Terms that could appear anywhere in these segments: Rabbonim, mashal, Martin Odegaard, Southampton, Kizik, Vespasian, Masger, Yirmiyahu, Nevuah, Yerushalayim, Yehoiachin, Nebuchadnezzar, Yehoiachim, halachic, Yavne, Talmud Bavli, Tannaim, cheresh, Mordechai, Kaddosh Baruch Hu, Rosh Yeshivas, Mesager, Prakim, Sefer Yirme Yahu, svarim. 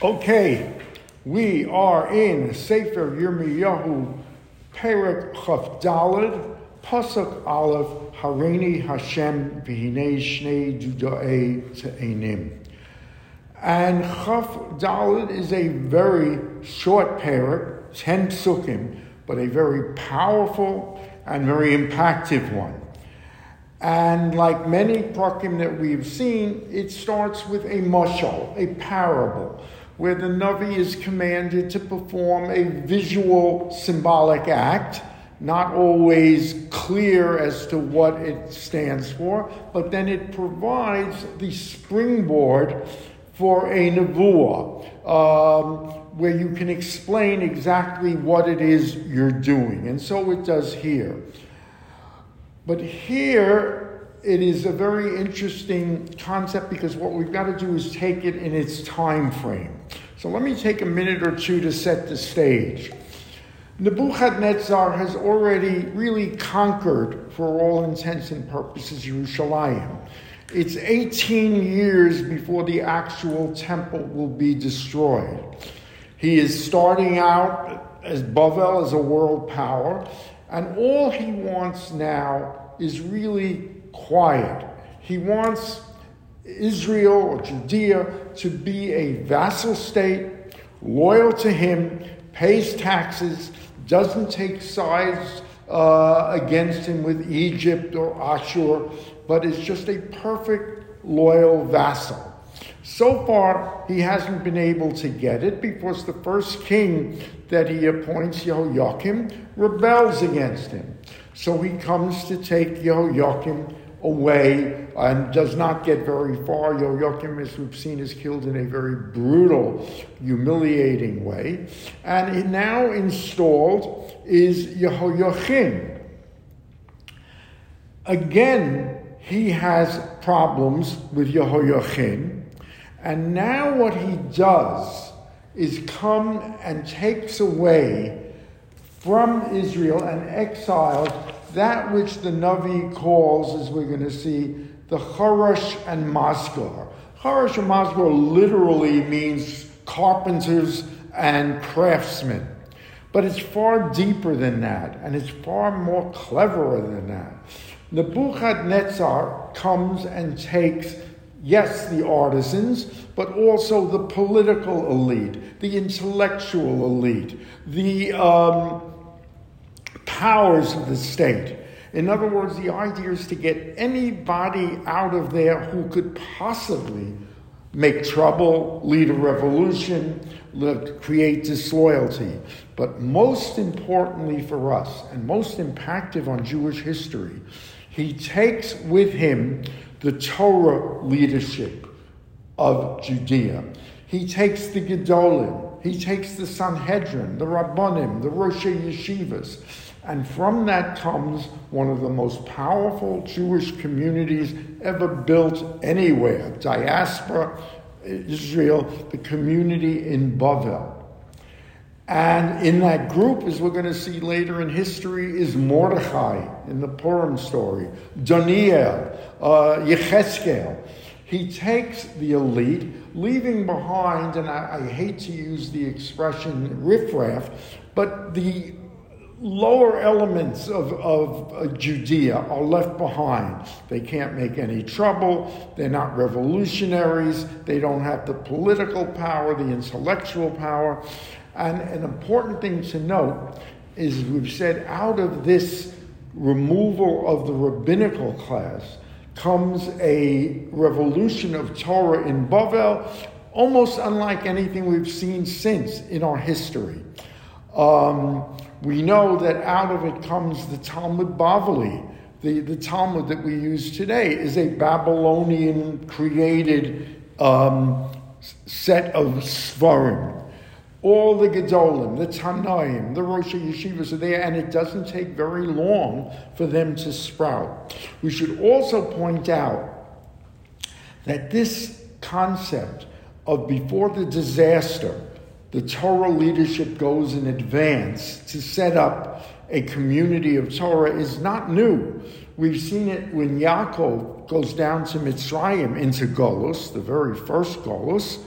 Okay, we are in Sefer Yirme Yahu, Perak Chaf Dalad, Pasuk Aleph, Hareini Hashem V'hinei Shnei Duda'e Te'enim. And Chaf Dalad is a very short Perak, 10 Tensukim, but a very powerful and very impactful one. And like many Prakim that we've seen, it starts with a mashal, a parable, where the Navi is commanded to perform a visual symbolic act, not always clear as to what it stands for, but then it provides the springboard for a Nevuah, where you can explain exactly what it is you're doing. And so it does here. But here, it is a very interesting concept because what we've got to do is take it in its time frame. So let me take a minute or two to set the stage. Nebuchadnezzar has already really conquered, for all intents and purposes, Yerushalayim. It's 18 years before the actual temple will be destroyed. He is starting out as Bavel, as a world power, and all he wants now is really quiet. He wants Israel or Judea to be a vassal state, loyal to him, pays taxes, doesn't take sides against him with Egypt or Ashur, but is just a perfect loyal vassal. So far, he hasn't been able to get it because the first king that he appoints, Yehoiachim, rebels against him. So he comes to take Yehoiachim away and does not get very far. Yehoiachim, as we've seen, is killed in a very brutal, humiliating way. And now installed is Yehoiachin. Again, he has problems with Yehoiachin. And now what he does is come and takes away from Israel and exiles that which the Navi calls, as we're going to see, the Harash and Masger. Harash and Masger literally means carpenters and craftsmen. But it's far deeper than that, and it's far more cleverer than that. Nebuchadnezzar comes and takes, yes, the artisans, but also the political elite, the intellectual elite, the powers of the state. In other words, the idea is to get anybody out of there who could possibly make trouble, lead a revolution, create disloyalty. But most importantly for us, and most impactful on Jewish history, he takes with him the Torah leadership of Judea. He takes the Gedolim, he takes the Sanhedrin, the Rabbonim, the Rosh Yeshivas, and from that comes one of the most powerful Jewish communities ever built anywhere, diaspora, Israel, the community in Bavel. And in that group, as we're going to see later in history, is Mordechai in the Purim story, Daniel, Yecheskel. He takes the elite, leaving behind, and I hate to use the expression riffraff, but the lower elements of Judea are left behind. They can't make any trouble. They're not revolutionaries. They don't have the political power, the intellectual power. And an important thing to note is, we've said, out of this removal of the rabbinical class comes a revolution of Torah in Bavel, almost unlike anything we've seen since in our history. We know that out of it comes the Talmud Bavli. The Talmud that we use today is a Babylonian-created set of Svarim. All the Gedolim, the Tannaim, the Rosh Yeshivas are there, and it doesn't take very long for them to sprout. We should also point out that this concept of before the disaster, the Torah leadership goes in advance to set up a community of Torah is not new. We've seen it when Yaakov goes down to Mitzrayim into Golus, the very first Golus.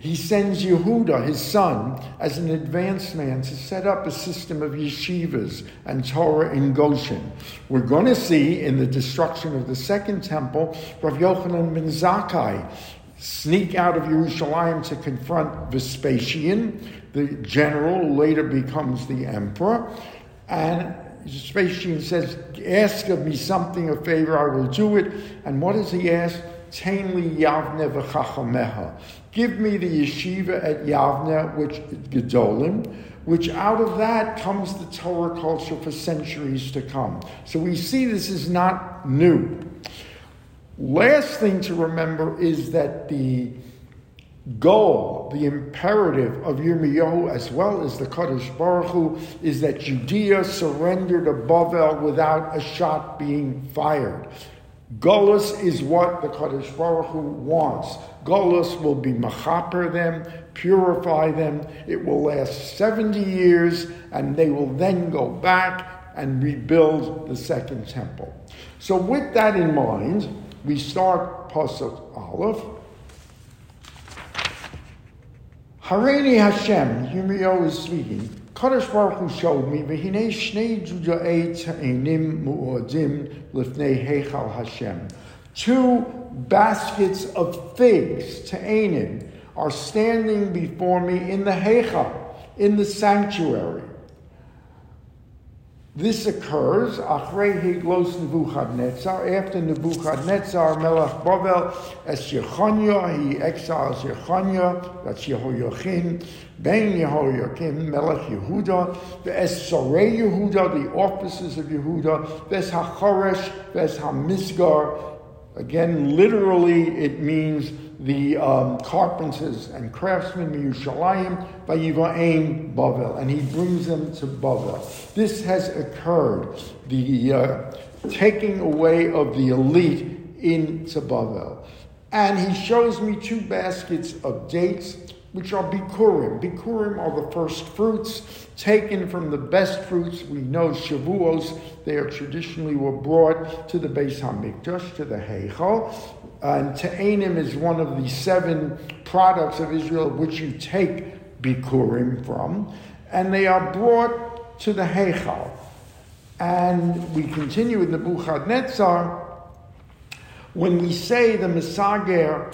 He sends Yehuda, his son, as an advanced man to set up a system of yeshivas and Torah in Goshen. We're going to see in the destruction of the second temple, Rav Yochanan ben Zakkai sneak out of Yerushalayim to confront Vespasian, the general who later becomes the emperor. And Vespasian says, ask of me something, a favor, I will do it. And what does he ask? Tain li Yavne v'chachameha. Give me the yeshiva at Yavne, which Gedolim, which out of that comes the Torah culture for centuries to come. So we see this is not new. Last thing to remember is that the goal, the imperative of Yirmiyahu as well as the Kaddosh Baruch Hu is that Judea surrendered to Bavel without a shot being fired. Golus is what the Kaddosh Baruch Hu wants. Golus will be machaper them, purify them. It will last 70 years, and they will then go back and rebuild the second temple. So with that in mind, we start Pasuk Aleph. Hareini Hashem, Yirmiyahu is speaking. Kaddosh Baruch Hu showed me, V'hinei Shnei Duda'e Te'enim Mu'odim Lifnei Heichal Hashem. Two baskets of figs, Te'enim, are standing before me in the Heichal, in the sanctuary. This occurs Achrei Higlos Nebuchadnezzar, after Nebuchadnezzar, Melech Bavel, as Yechonia, he exiles Yechonia, that's Yehoiachin, Ben Yehoiachim, Melech Yehuda, Ves Sorei Yehuda, the officers of Yehuda, Ves HaChoresh, Ves HaMasger. Again, literally, it means the carpenters and craftsmen, Yerushalayim, Vayivaim Bavel, and he brings them to Bavel. This has occurred, the taking away of the elite into Bavel. And he shows me two baskets of dates, which are Bikurim. Bikurim are the first fruits, taken from the best fruits. We know Shavuos, they are traditionally were brought to the Beis HaMikdash, to the Heichal. And Te'enim is one of the seven products of Israel which you take Bikurim from. And they are brought to the Heichal. And we continue with Nebuchadnezzar. When we say the Mesager,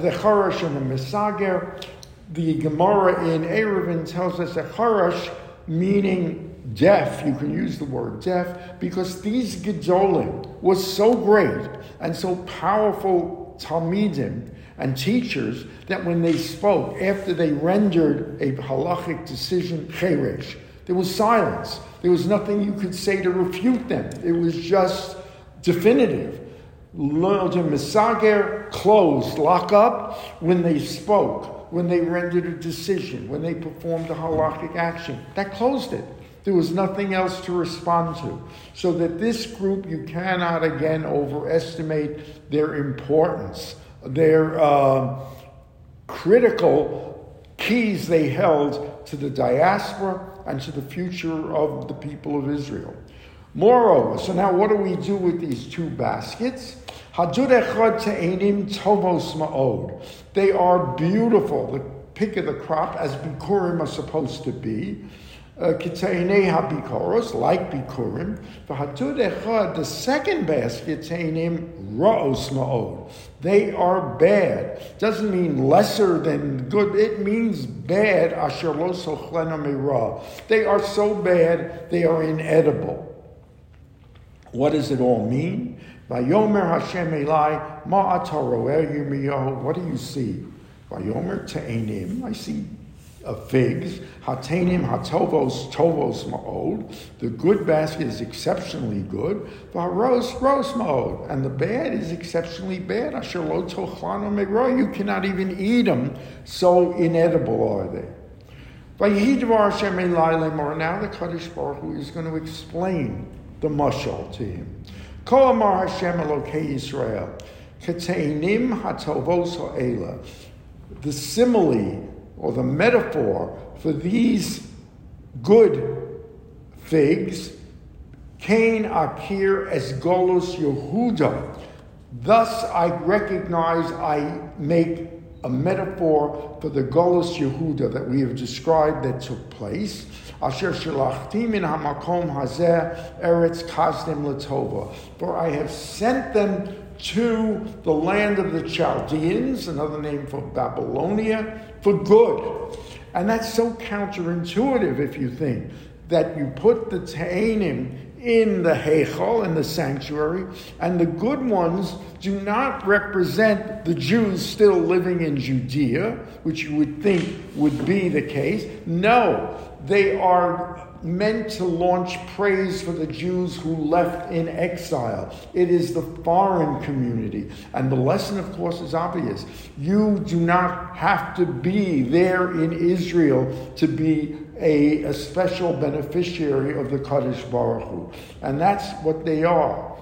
the Harash and the Mesager, the Gemara in Erevin tells us that Harash, meaning deaf, you can use the word deaf, because these Gedolim were so great and so powerful Talmidim and teachers that when they spoke, after they rendered a halachic decision, cheresh, there was silence. There was nothing you could say to refute them. It was just definitive. L'odim Mesager, closed, lock up, when they spoke, when they rendered a decision, when they performed a halachic action. That closed it. There was nothing else to respond to. So that this group, you cannot again overestimate their importance, their critical keys they held to the diaspora and to the future of the people of Israel. Moreover, so now what do we do with these two baskets? Hadud echad te'enim tovos ma'od. They are beautiful, the pick of the crop, as Bikurim are supposed to be. Kita'enei habikoros, like Bikurim. V'hatud echad, the second basket, te'enim ra'os ma'od. They are bad. Doesn't mean lesser than good. It means bad, asher lo sochlena me'ra. They are so bad, they are inedible. What does it all mean? Vayomer Hashem Eli, ma'ataroeh Yirmiyahu, what do you see? Vayomer te'enim, I see figs. Hatenim hatovos, tovos ma'od. The good basket is exceptionally good. Varos, ros ma'od. And the bad is exceptionally bad. Asher lo tochlano me'ro, you cannot even eat them, so inedible are they. Vayidvar Hashem Eli lemor, now the Kaddish Baruch Hu is going to explain the mashal to him. Ko amar Hashem Elokei Yisrael, Keteinim hatovos ha'ela. The simile or the metaphor for these good figs, Cain Akir as Golus Yehuda. Thus I recognize I make a metaphor for the Golus Yehuda that we have described that took place. Asher shalachti min hamakom hazeh eretz kasdim l'tova. For I have sent them to the land of the Chaldeans, another name for Babylonia, for good. And that's so counterintuitive if you think that you put the Te'enim in the Heichal, in the sanctuary, and the good ones do not represent the Jews still living in Judea, which you would think would be the case. No, they are meant to launch praise for the Jews who left in exile. It is the foreign community. And the lesson, of course, is obvious. You do not have to be there in Israel to be a special beneficiary of the Kaddosh Baruch Hu. And that's what they are.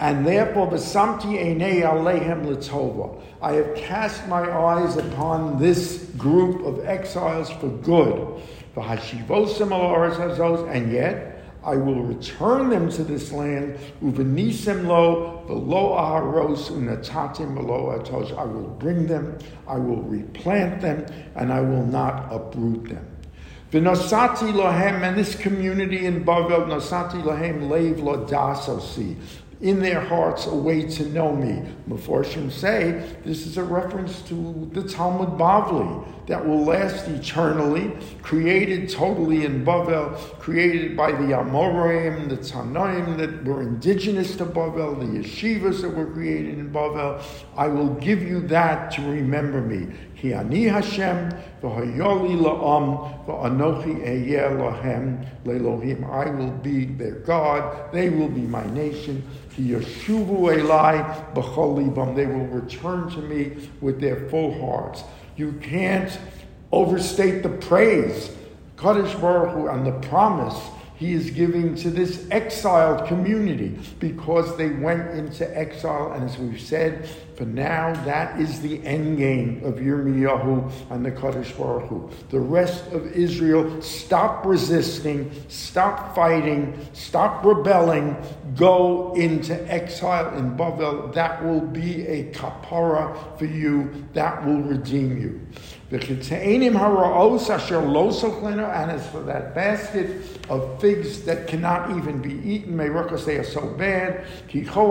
And therefore, V'samti einei aleihem l'tova. I have cast my eyes upon this group of exiles for good. V'hashivosem al'aretz hazos, and yet I will return them to this land. Uvenisem lo v'lo aharos unatatim v'lo atosh. I will bring them, I will replant them, and I will not uproot them. V'nosati lohem, and this community in Bavel, nosati lohem leiv lo dasosi. In their hearts a way to know me. Meforshim say this is a reference to the Talmud Bavli that will last eternally, created totally in Bavel, created by the Amoraim, the Tannaim that were indigenous to Bavel, the yeshivas that were created in Bavel. I will give you that to remember me. Ki ani Hashem v'hayoli la'am v'anochi eyeh lahem le'lohim. I will be their God, they will be my nation. They will return to me with their full hearts. You can't overstate the praise, Kaddosh Baruch Hu, and the promise he is giving to this exiled community because they went into exile. And as we've said, for now, that is the end game of Yirmiyahu and the Kaddosh Baruch Hu. The rest of Israel, stop resisting, stop fighting, stop rebelling, go into exile in Bavel. That will be a kapara for you. That will redeem you. And as for that basket of figs that cannot even be eaten, because they are so bad, so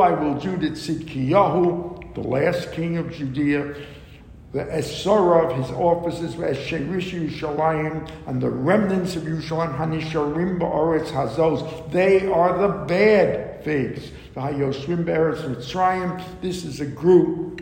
I will do to Tzidkiyahu, the last king of Judea, the Esora of his officers, Esherish Yerushalayim, and the remnants of Yerushalayim, Hanisharim Ba'aretz Hazos. They are the bad figs. This is a group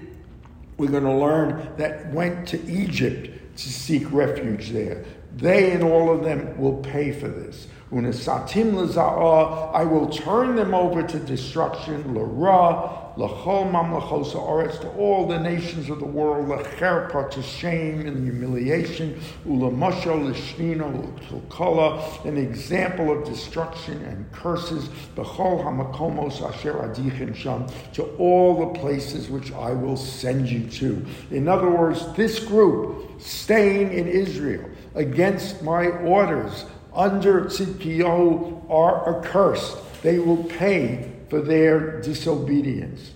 we're going to learn that went to Egypt to seek refuge there. They and all of them will pay for this. Unasatim l'za'ah, I will turn them over to destruction, l'ra, l'chol mamlachos ha'aretz, to all the nations of the world, l'cherpa, to shame and humiliation, u'lamashal l'shnino l'kilkala, an example of destruction and curses, b'chol hamakomos asher adichem sham, to all the places which I will send you to. In other words, this group staying in Israel against my orders, under Tzidkiyahu, are accursed. They will pay for their disobedience.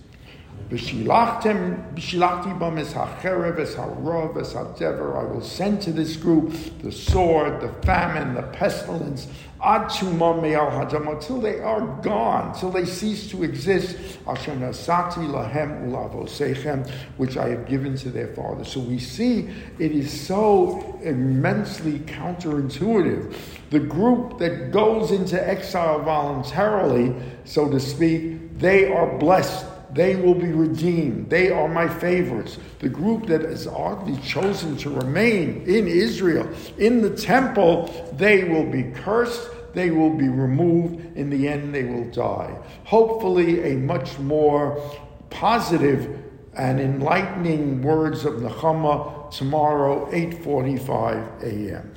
I will send to this group the sword, the famine, the pestilence, till they are gone, till they cease to exist, which I have given to their fathers. So we see it is so immensely counterintuitive. The group that goes into exile voluntarily, so to speak, they are blessed. They will be redeemed. They are my favorites. The group that is oddly chosen to remain in Israel, in the temple, they will be cursed. They will be removed. In the end, they will die. Hopefully, a much more positive and enlightening words of Nechama tomorrow, 8:45 a.m.